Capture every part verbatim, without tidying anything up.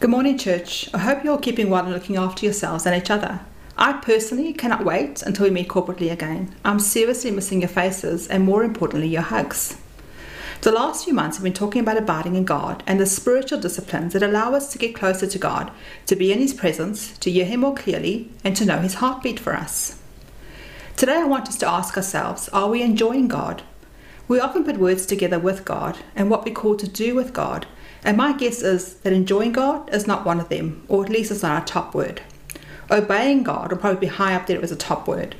Good morning, church. I hope you're all keeping well and looking after yourselves and each other. I personally cannot wait until we meet corporately again. I'm seriously missing your faces and, more importantly, your hugs. The last few months, we've been talking about abiding in God and the spiritual disciplines that allow us to get closer to God, to be in His presence, to hear Him more clearly, and to know His heartbeat for us. Today, I want us to ask ourselves, are we enjoying God? We often put words together with God and what we call to do with God. And my guess is that enjoying God is not one of them, or at least it's not our top word. Obeying God will probably be high up there as a top word.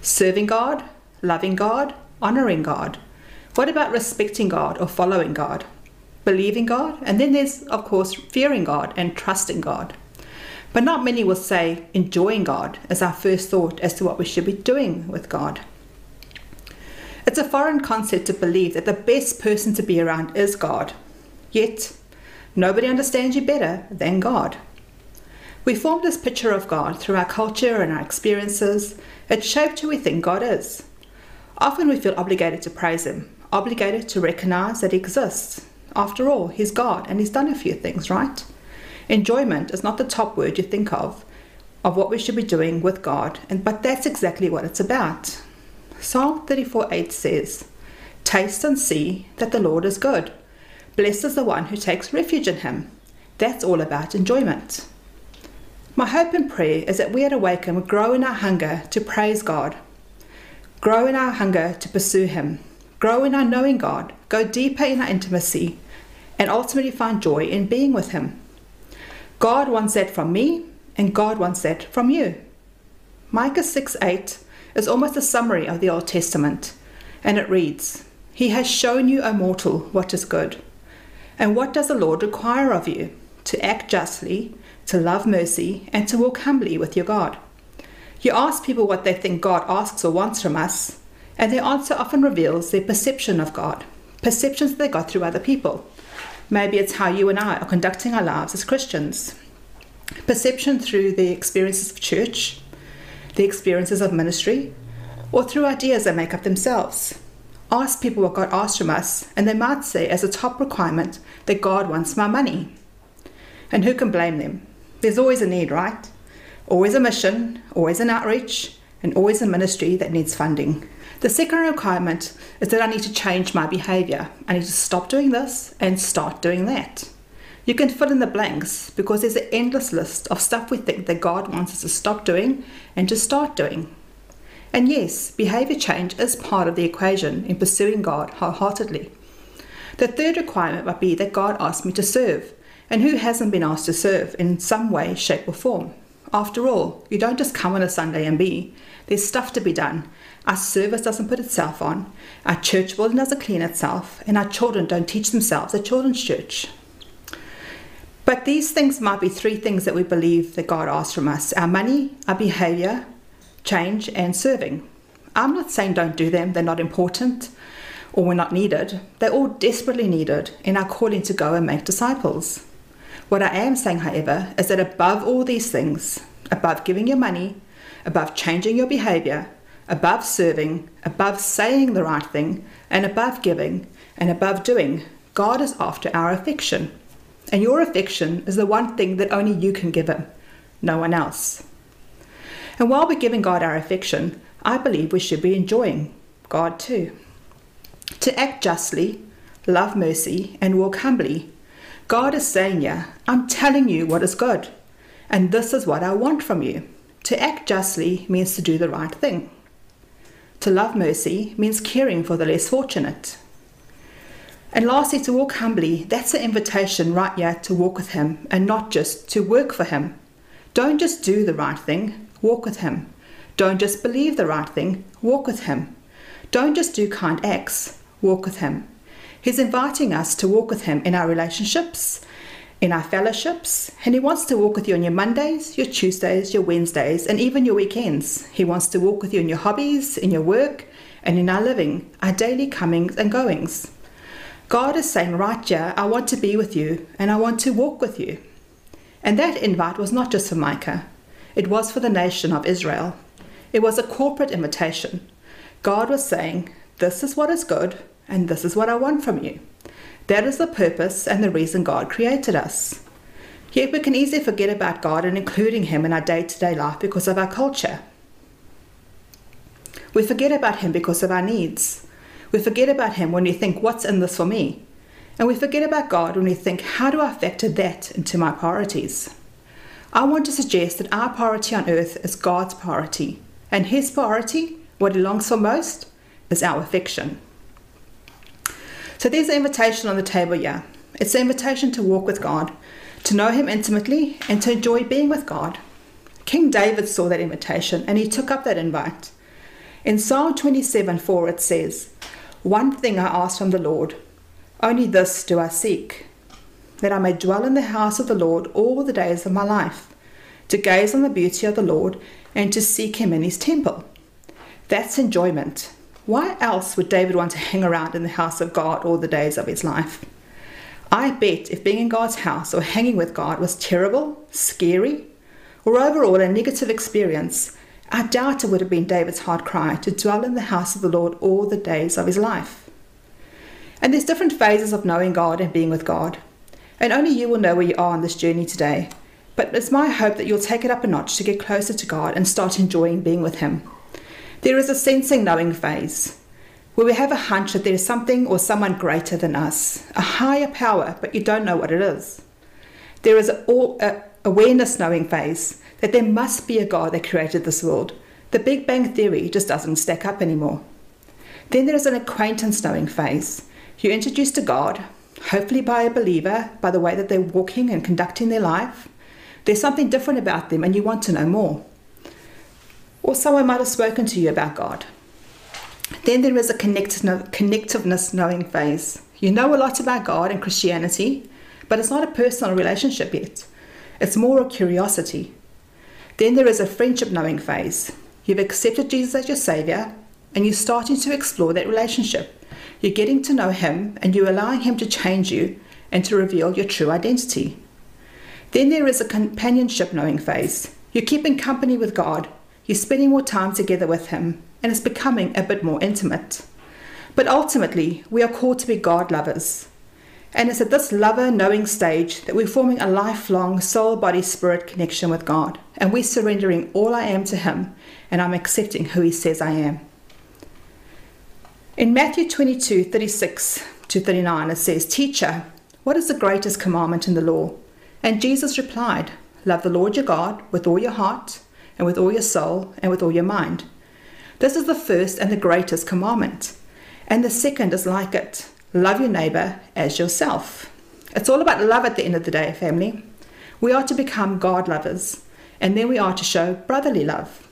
Serving God, loving God, honouring God. What about respecting God or following God? Believing God, and then there's, of course, fearing God and trusting God. But not many will say enjoying God as our first thought as to what we should be doing with God. It's a foreign concept to believe that the best person to be around is God. Yet, nobody understands you better than God. We form this picture of God through our culture and our experiences. It's shaped who we think God is. Often we feel obligated to praise Him, obligated to recognise that He exists. After all, He's God and He's done a few things, right? Enjoyment is not the top word you think of, of what we should be doing with God, and but that's exactly what it's about. Psalm thirty-four eight says, "Taste and see that the Lord is good. Blessed is the one who takes refuge in Him." That's all about enjoyment. My hope and prayer is that we at Awaken will grow in our hunger to praise God, grow in our hunger to pursue Him, grow in our knowing God, go deeper in our intimacy, and ultimately find joy in being with Him. God wants that from me, and God wants that from you. Micah six eight is almost a summary of the Old Testament, and it reads, "He has shown you, O mortal, what is good. And what does the Lord require of you? To act justly, to love mercy, and to walk humbly with your God." You ask people what they think God asks or wants from us, and their answer often reveals their perception of God, perceptions that they got through other people. Maybe it's how you and I are conducting our lives as Christians. Perception through the experiences of church, the experiences of ministry, or through ideas they make up themselves. Ask people what God asks from us, and they might say as a top requirement that God wants my money. And who can blame them? There's always a need, right? Always a mission, always an outreach, and always a ministry that needs funding. The second requirement is that I need to change my behaviour. I need to stop doing this and start doing that. You can fill in the blanks because there's an endless list of stuff we think that God wants us to stop doing and to start doing. And yes, behaviour change is part of the equation in pursuing God wholeheartedly. The third requirement might be that God asked me to serve, and who hasn't been asked to serve in some way, shape or form? After all, you don't just come on a Sunday and be. There's stuff to be done. Our service doesn't put itself on, our church building doesn't clean itself, and our children don't teach themselves at children's church. But these things might be three things that we believe that God asks from us: our money, our behaviour change, and serving. I'm not saying don't do them, they're not important or we're not needed. They're all desperately needed in our calling to go and make disciples. What I am saying, however, is that above all these things, above giving your money, above changing your behaviour, above serving, above saying the right thing, and above giving, and above doing, God is after our affection. And your affection is the one thing that only you can give Him, no one else. And while we're giving God our affection, I believe we should be enjoying God too. To act justly, love mercy, and walk humbly. God is saying, yeah, I'm telling you what is good, and this is what I want from you. To act justly means to do the right thing. To love mercy means caring for the less fortunate. And lastly, to walk humbly, that's an invitation right here to walk with Him and not just to work for Him. Don't just do the right thing, walk with Him. Don't just believe the right thing, walk with Him. Don't just do kind acts, walk with Him. He's inviting us to walk with Him in our relationships, in our fellowships, and He wants to walk with you on your Mondays, your Tuesdays, your Wednesdays, and even your weekends. He wants to walk with you in your hobbies, in your work, and in our living, our daily comings and goings. God is saying, right here, I want to be with you, and I want to walk with you. And that invite was not just for Micah. It was for the nation of Israel. It was a corporate invitation. God was saying, this is what is good, and this is what I want from you. That is the purpose and the reason God created us. Yet we can easily forget about God and including Him in our day-to-day life because of our culture. We forget about Him because of our needs. We forget about Him when we think, what's in this for me? And we forget about God when we think, how do I factor that into my priorities? I want to suggest that our priority on earth is God's priority, and His priority, what He longs for most, is our affection. So there's an invitation on the table here. It's an invitation to walk with God, to know Him intimately, and to enjoy being with God. King David saw that invitation, and he took up that invite. In Psalm twenty-seven four it says, "One thing I ask from the Lord, only this do I seek, that I may dwell in the house of the Lord all the days of my life, to gaze on the beauty of the Lord and to seek Him in His temple." That's enjoyment. Why else would David want to hang around in the house of God all the days of his life? I bet if being in God's house or hanging with God was terrible, scary, or overall a negative experience, I doubt it would have been David's heart cry to dwell in the house of the Lord all the days of his life. And there's different phases of knowing God and being with God. And only you will know where you are on this journey today. But it's my hope that you'll take it up a notch to get closer to God and start enjoying being with Him. There is a sensing knowing phase, where we have a hunch that there is something or someone greater than us, a higher power, but you don't know what it is. There is an awareness knowing phase, that there must be a God that created this world. The Big Bang Theory just doesn't stack up anymore. Then there is an acquaintance knowing phase. You're introduced to God, hopefully by a believer, by the way that they're walking and conducting their life. There's something different about them and you want to know more. Or someone might have spoken to you about God. Then there is a connectiveness knowing phase. You know a lot about God and Christianity, but it's not a personal relationship yet. It's more a curiosity. Then there is a friendship knowing phase. You've accepted Jesus as your Savior and you're starting to explore that relationship. You're getting to know Him and you're allowing Him to change you and to reveal your true identity. Then there is a companionship knowing phase. You're keeping company with God. You're spending more time together with Him and it's becoming a bit more intimate. But ultimately, we are called to be God lovers. And it's at this lover knowing stage that we're forming a lifelong soul, body, spirit connection with God. And we're surrendering all I am to Him and I'm accepting who He says I am. In Matthew twenty-two, thirty-six to thirty-nine, it says, "Teacher, what is the greatest commandment in the law?" And Jesus replied, "Love the Lord your God with all your heart and with all your soul and with all your mind. This is the first and the greatest commandment. And the second is like it. Love your neighbor as yourself." It's all about love at the end of the day, family. We are to become God lovers, and then we are to show brotherly love.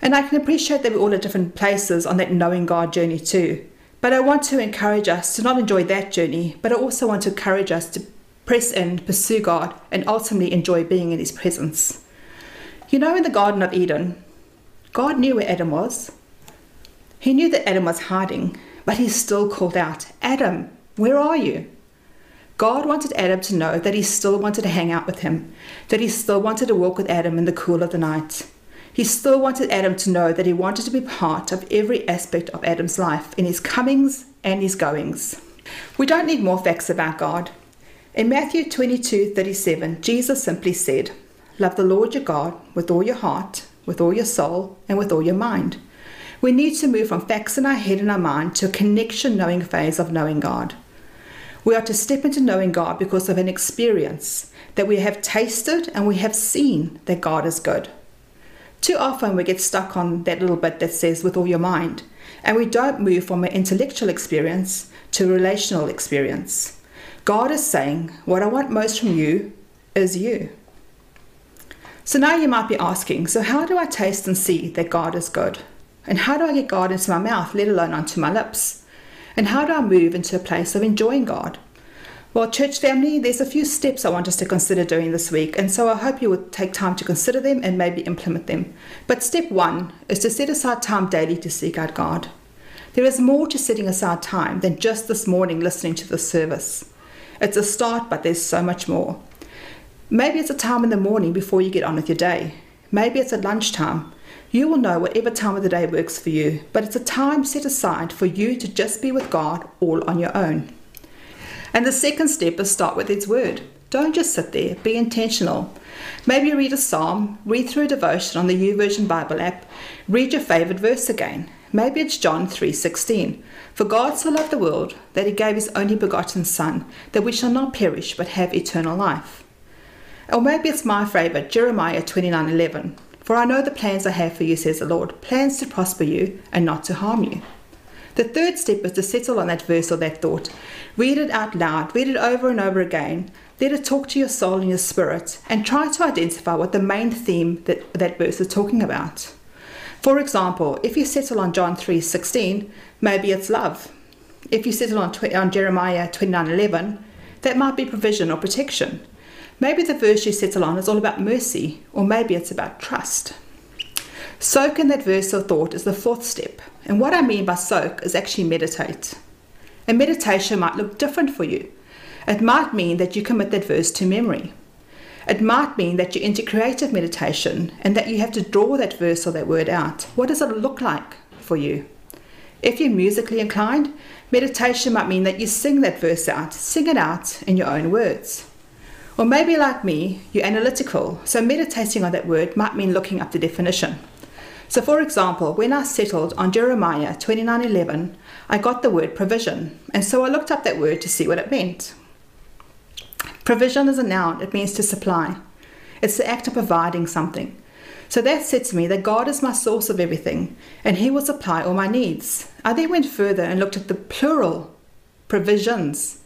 And I can appreciate that we're all at different places on that knowing God journey too. But I want to encourage us to not enjoy that journey, but I also want to encourage us to press in, pursue God, and ultimately enjoy being in His presence. You know, in the Garden of Eden, God knew where Adam was. He knew that Adam was hiding, but He still called out, "Adam, where are you?" God wanted Adam to know that He still wanted to hang out with him, that He still wanted to walk with Adam in the cool of the night. He still wanted Adam to know that He wanted to be part of every aspect of Adam's life, in his comings and his goings. We don't need more facts about God. In Matthew twenty-two thirty-seven, Jesus simply said, "Love the Lord your God with all your heart, with all your soul, and with all your mind." We need to move from facts in our head and our mind to a connection knowing phase of knowing God. We are to step into knowing God because of an experience that we have tasted and we have seen that God is good. Too often we get stuck on that little bit that says with all your mind, and we don't move from an intellectual experience to a relational experience. God is saying, what I want most from you is you. So now you might be asking, so how do I taste and see that God is good? And how do I get God into my mouth, let alone onto my lips? And how do I move into a place of enjoying God? Well, church family, there's a few steps I want us to consider doing this week, and so I hope you will take time to consider them and maybe implement them. But step one is to set aside time daily to seek out God. There is more to setting aside time than just this morning listening to this service. It's a start, but there's so much more. Maybe it's a time in the morning before you get on with your day. Maybe it's at lunchtime. You will know whatever time of the day works for you, but it's a time set aside for you to just be with God all on your own. And the second step is start with His Word. Don't just sit there, be intentional. Maybe read a psalm, read through a devotion on the YouVersion Bible app, read your favourite verse again. Maybe it's John three sixteen. For God so loved the world that he gave his only begotten Son, that we shall not perish but have eternal life. Or maybe it's my favourite, Jeremiah twenty-nine eleven. For I know the plans I have for you, says the Lord, plans to prosper you and not to harm you. The third step is to settle on that verse or that thought. Read it out loud, read it over and over again. Let it talk to your soul and your spirit, and try to identify what the main theme that, that verse is talking about. For example, if you settle on John three sixteen, maybe it's love. If you settle on, on Jeremiah twenty-nine eleven, that might be provision or protection. Maybe the verse you settle on is all about mercy, or maybe it's about trust. Soak in that verse or thought is the fourth step. And what I mean by soak is actually meditate. And meditation might look different for you. It might mean that you commit that verse to memory. It might mean that you're into creative meditation and that you have to draw that verse or that word out. What does it look like for you? If you're musically inclined, meditation might mean that you sing that verse out, sing it out in your own words. Or maybe like me, you're analytical, so meditating on that word might mean looking up the definition. So for example, when I settled on Jeremiah twenty-nine eleven, I got the word provision, and so I looked up that word to see what it meant. Provision is a noun, it means to supply. It's the act of providing something. So that said to me that God is my source of everything, and he will supply all my needs. I then went further and looked at the plural, provisions.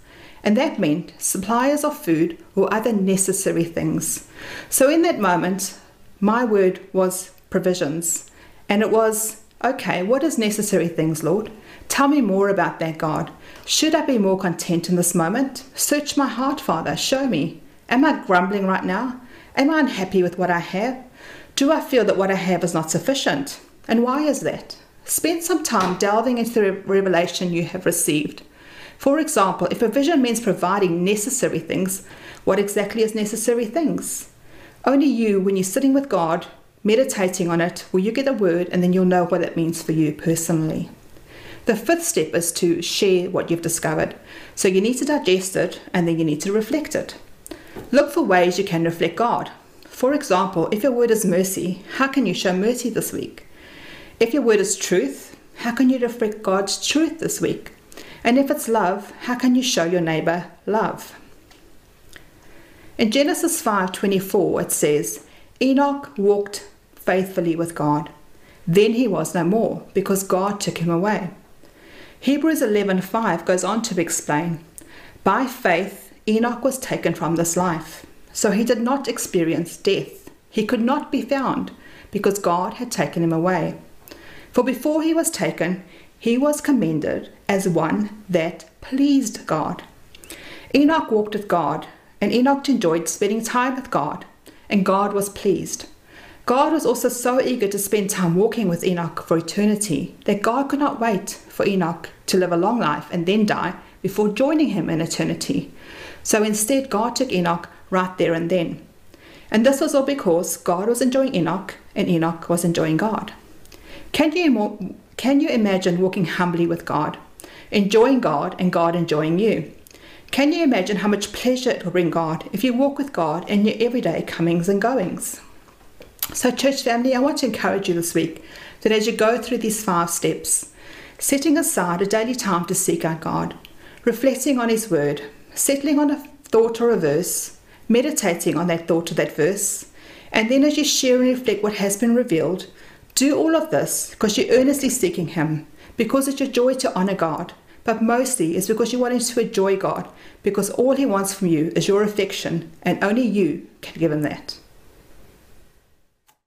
And that meant suppliers of food or other necessary things. So in that moment, my word was provisions. And it was, okay, what is necessary things, Lord? Tell me more about that, God. Should I be more content in this moment? Search my heart, Father, show me. Am I grumbling right now? Am I unhappy with what I have? Do I feel that what I have is not sufficient? And why is that? Spend some time delving into the revelation you have received. For example, if provision means providing necessary things, what exactly is necessary things? Only you, when you're sitting with God, meditating on it, will you get a word, and then you'll know what it means for you personally. The fifth step is to share what you've discovered. So you need to digest it, and then you need to reflect it. Look for ways you can reflect God. For example, if your word is mercy, how can you show mercy this week? If your word is truth, how can you reflect God's truth this week? And if it's love, how can you show your neighbor love? In Genesis five twenty-four, it says, Enoch walked faithfully with God. Then he was no more, because God took him away. Hebrews eleven five goes on to explain, By faith, Enoch was taken from this life. So he did not experience death. He could not be found, because God had taken him away. For before he was taken, he was commended as one that pleased God. Enoch walked with God, and Enoch enjoyed spending time with God, and God was pleased. God was also so eager to spend time walking with Enoch for eternity that God could not wait for Enoch to live a long life and then die before joining him in eternity. So instead, God took Enoch right there and then. And this was all because God was enjoying Enoch, and Enoch was enjoying God. Can you more? Can you imagine walking humbly with God, enjoying God and God enjoying you? Can you imagine how much pleasure it will bring God if you walk with God in your everyday comings and goings? So church family, I want to encourage you this week that as you go through these five steps, setting aside a daily time to seek out God, reflecting on his word, settling on a thought or a verse, meditating on that thought or that verse, and then as you share and reflect what has been revealed, do all of this because you're earnestly seeking him, because it's your joy to honor God, but mostly it's because you want him to enjoy God, because all he wants from you is your affection, and only you can give him that.